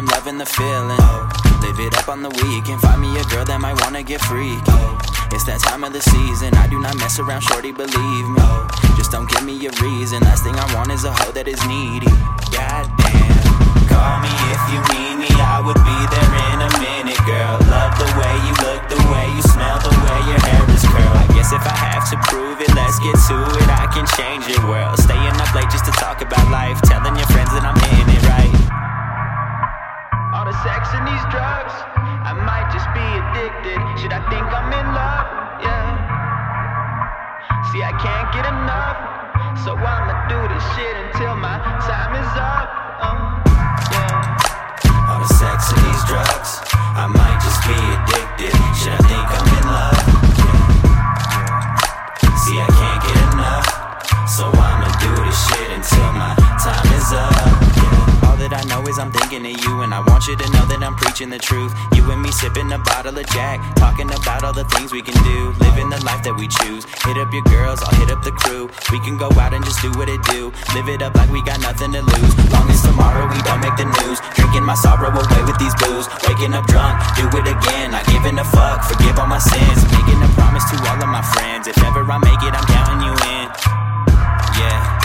I'm loving the feeling. Live it up on the weekend. Find me a girl that might wanna get freaky. It's that time of the season. I do not mess around, shorty, believe me. Just don't give me a reason. Last thing I want is a hoe that is needy. Goddamn. Call me if you need me. I would be there in a minute, girl. Love the way you look, the way you smell, the way your hair is curled. I guess if I have to prove it, let's get to it. I can change your world. Staying up late just to talk about life. Telling your friends that I'm in it right. All the sex and these drugs, I might just be addicted. Should I think I'm in love? Yeah. See, I can't get enough, so I'ma do this shit until my time is up. Yeah. All the sex and these drugs, I might just be addicted. Should I think I'm in love? Yeah. See, I can't get enough, so I'ma do this shit until my time is up. That I know is I'm thinking of you, and I want you to know that I'm preaching the truth. You and me sipping a bottle of Jack, talking about all the things we can do, living the life that we choose. Hit up your girls, I'll hit up the crew. We can go out and just do what it do. Live it up like we got nothing to lose. Long as tomorrow we don't make the news. Drinking my sorrow away with these booze. Waking up drunk, do it again. Not giving a fuck, forgive all my sins. Making a promise to all of my friends. If ever I make it, I'm counting you in. Yeah.